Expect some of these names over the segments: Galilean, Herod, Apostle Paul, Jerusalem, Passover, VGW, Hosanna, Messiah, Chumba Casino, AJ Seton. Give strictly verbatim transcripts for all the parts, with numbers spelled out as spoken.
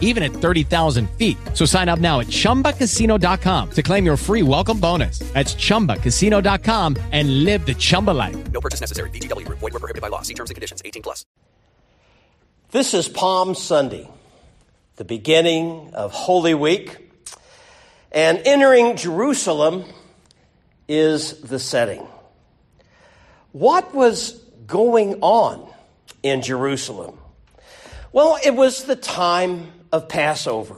even at thirty thousand feet. So sign up now at chumba casino dot com to claim your free welcome bonus. That's chumba casino dot com and live the Chumba life. No purchase necessary. V G W. Void where prohibited by law. See terms and conditions. eighteen plus. This is Palm Sunday, the beginning of Holy Week, and entering Jerusalem is the setting. What was going on in Jerusalem? Well, it was the time of Passover.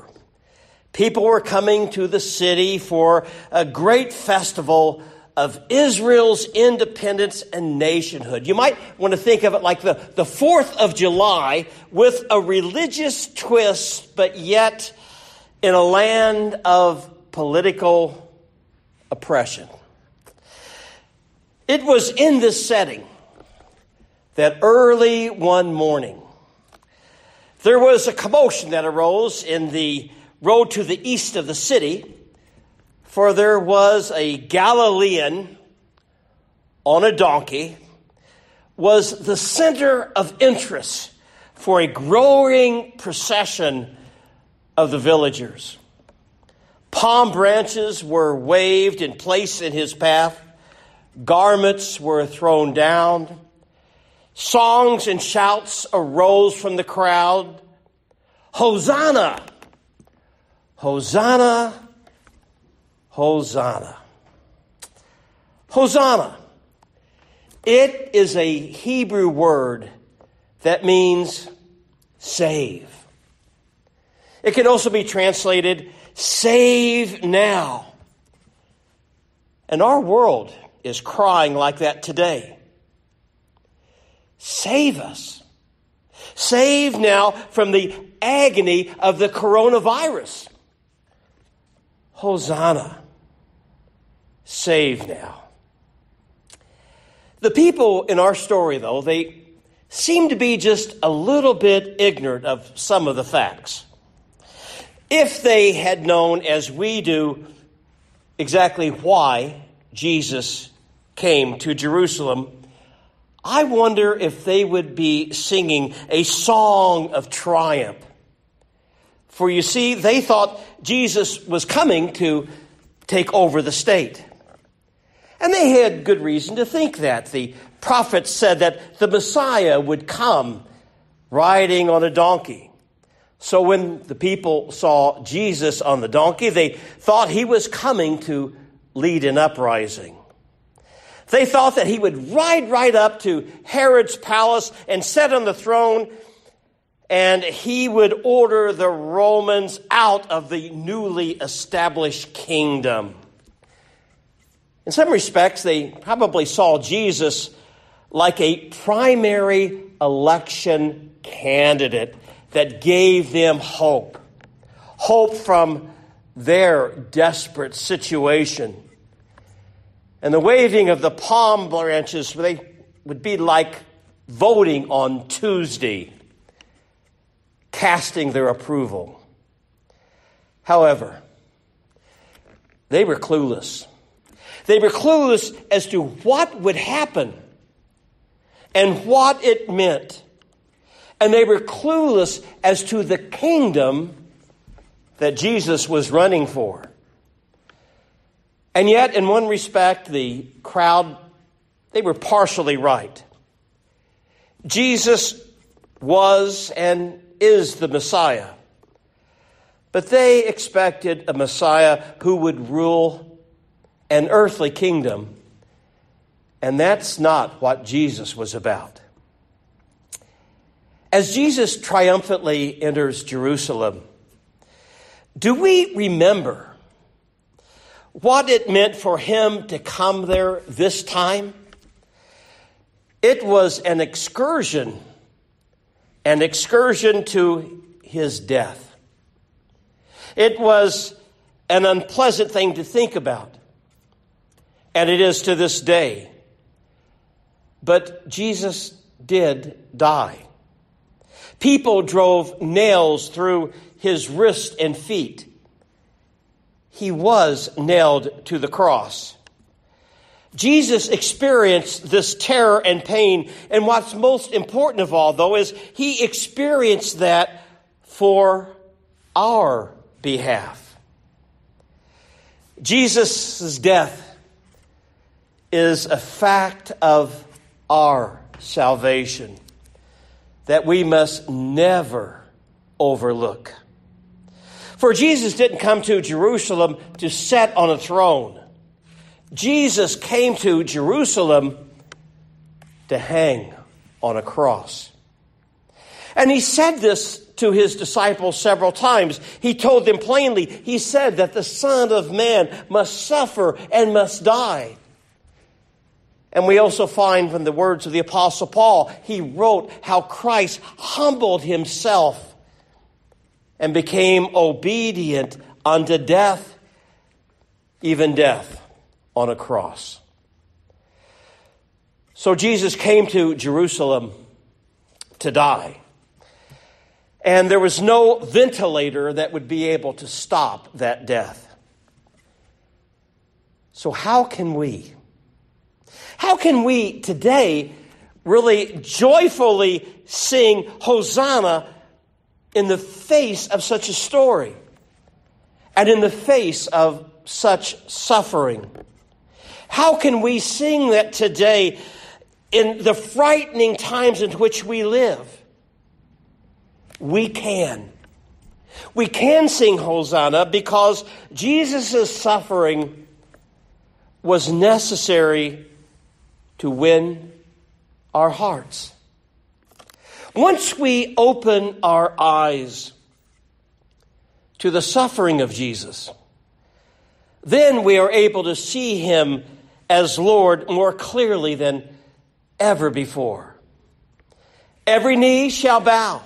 People were coming to the city for a great festival of Israel's independence and nationhood. You might want to think of it like the, the fourth of July with a religious twist, but yet in a land of political oppression. It was in this setting that early one morning, there was a commotion that arose in the road to the east of the city, for there was a Galilean on a donkey, was the center of interest for a growing procession of the villagers. Palm branches were waved and placed in his path, garments were thrown down, songs and shouts arose from the crowd. Hosanna! Hosanna! Hosanna! Hosanna. It is a Hebrew word that means save. It can also be translated save now. And our world is crying like that today. Save us. Save now from the agony of the coronavirus. Hosanna. Save now. The people in our story, though, they seem to be just a little bit ignorant of some of the facts. If they had known, as we do, exactly why Jesus came to Jerusalem, I wonder if they would be singing a song of triumph. For you see, they thought Jesus was coming to take over the state. And they had good reason to think that. The prophets said that the Messiah would come riding on a donkey. So when the people saw Jesus on the donkey, they thought he was coming to lead an uprising. They thought that he would ride right up to Herod's palace and sit on the throne, and he would order the Romans out of the newly established kingdom. In some respects, they probably saw Jesus like a primary election candidate that gave them hope, hope from their desperate situation. And the waving of the palm branches, they would be like voting on Tuesday, casting their approval. However, they were clueless. They were clueless as to what would happen and what it meant. And they were clueless as to the kingdom that Jesus was running for. And yet, in one respect, the crowd, they were partially right. Jesus was and is the Messiah. But they expected a Messiah who would rule an earthly kingdom. And that's not what Jesus was about. As Jesus triumphantly enters Jerusalem, do we remember what it meant for him to come there this time? It was an excursion, an excursion to his death. It was an unpleasant thing to think about, and it is to this day. But Jesus did die. People drove nails through his wrists and feet. He was nailed to the cross. Jesus experienced this terror and pain. And what's most important of all, though, is he experienced that for our behalf. Jesus' death is a fact of our salvation that we must never overlook. For Jesus didn't come to Jerusalem to sit on a throne. Jesus came to Jerusalem to hang on a cross. And he said this to his disciples several times. He told them plainly, he said that the Son of Man must suffer and must die. And we also find from the words of the Apostle Paul, he wrote how Christ humbled himself and became obedient unto death, even death on a cross. So Jesus came to Jerusalem to die. And there was no ventilator that would be able to stop that death. So how can we? How can we today really joyfully sing Hosanna in the face of such a story and in the face of such suffering? How can we sing that today in the frightening times in which we live? We can. We can sing Hosanna because Jesus' suffering was necessary to win our hearts. Once we open our eyes to the suffering of Jesus, then we are able to see him as Lord more clearly than ever before. Every knee shall bow.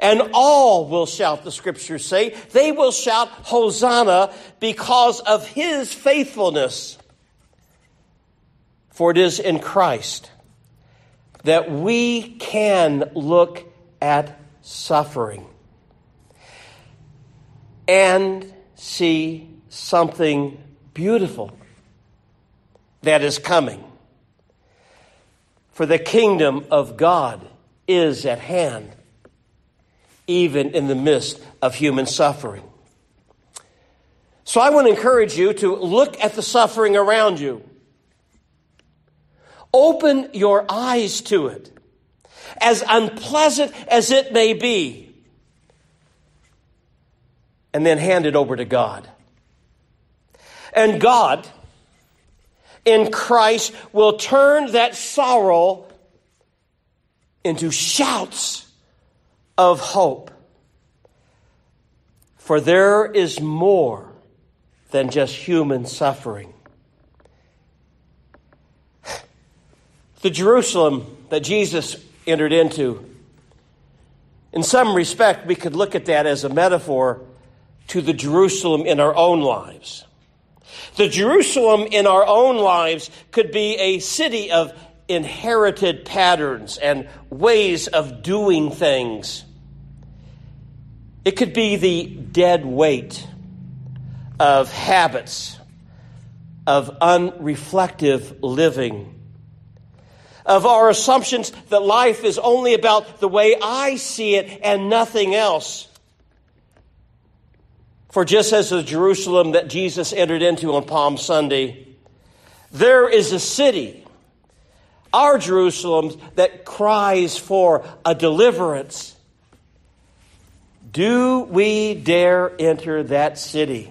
And all will shout, the scriptures say. They will shout Hosanna because of his faithfulness. For it is in Christ that we can look at suffering and see something beautiful that is coming. For the kingdom of God is at hand, even in the midst of human suffering. So I want to encourage you to look at the suffering around you. Open your eyes to it, as unpleasant as it may be, and then hand it over to God. And God, in Christ, will turn that sorrow into shouts of hope. For there is more than just human suffering. The Jerusalem that Jesus entered into, in some respect, we could look at that as a metaphor to the Jerusalem in our own lives. The Jerusalem in our own lives could be a city of inherited patterns and ways of doing things. It could be the dead weight of habits, of unreflective living, of our assumptions that life is only about the way I see it and nothing else. For just as the Jerusalem that Jesus entered into on Palm Sunday, there is a city, our Jerusalem, that cries for a deliverance. Do we dare enter that city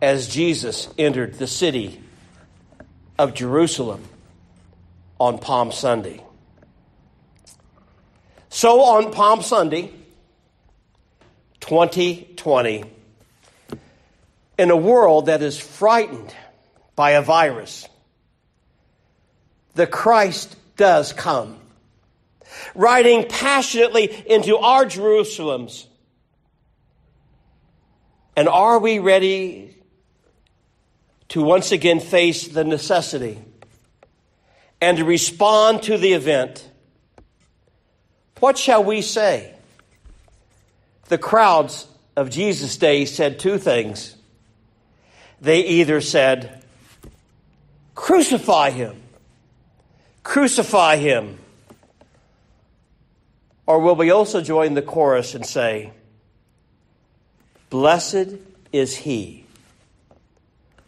as Jesus entered the city of Jerusalem on Palm Sunday? So on Palm Sunday, twenty twenty, in a world that is frightened by a virus, the Christ does come, riding passionately into our Jerusalems. And are we ready to once again face the necessity and to respond to the event, what shall we say? The crowds of Jesus' day said two things. They either said, crucify him, crucify him. Or will we also join the chorus and say, blessed is he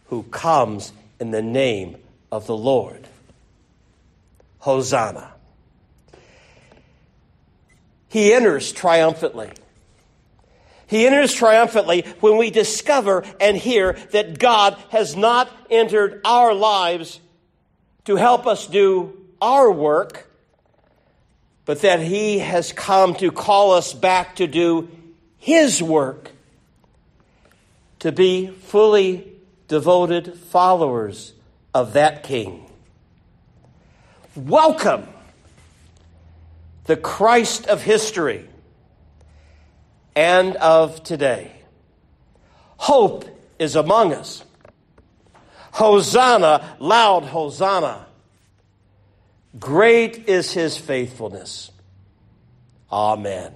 who comes in the name of the Lord. Hosanna. He enters triumphantly. He enters triumphantly when we discover and hear that God has not entered our lives to help us do our work, but that he has come to call us back to do his work, to be fully devoted followers of that King. Welcome, the Christ of history and of today. Hope is among us. Hosanna, loud Hosanna. Great is his faithfulness. Amen.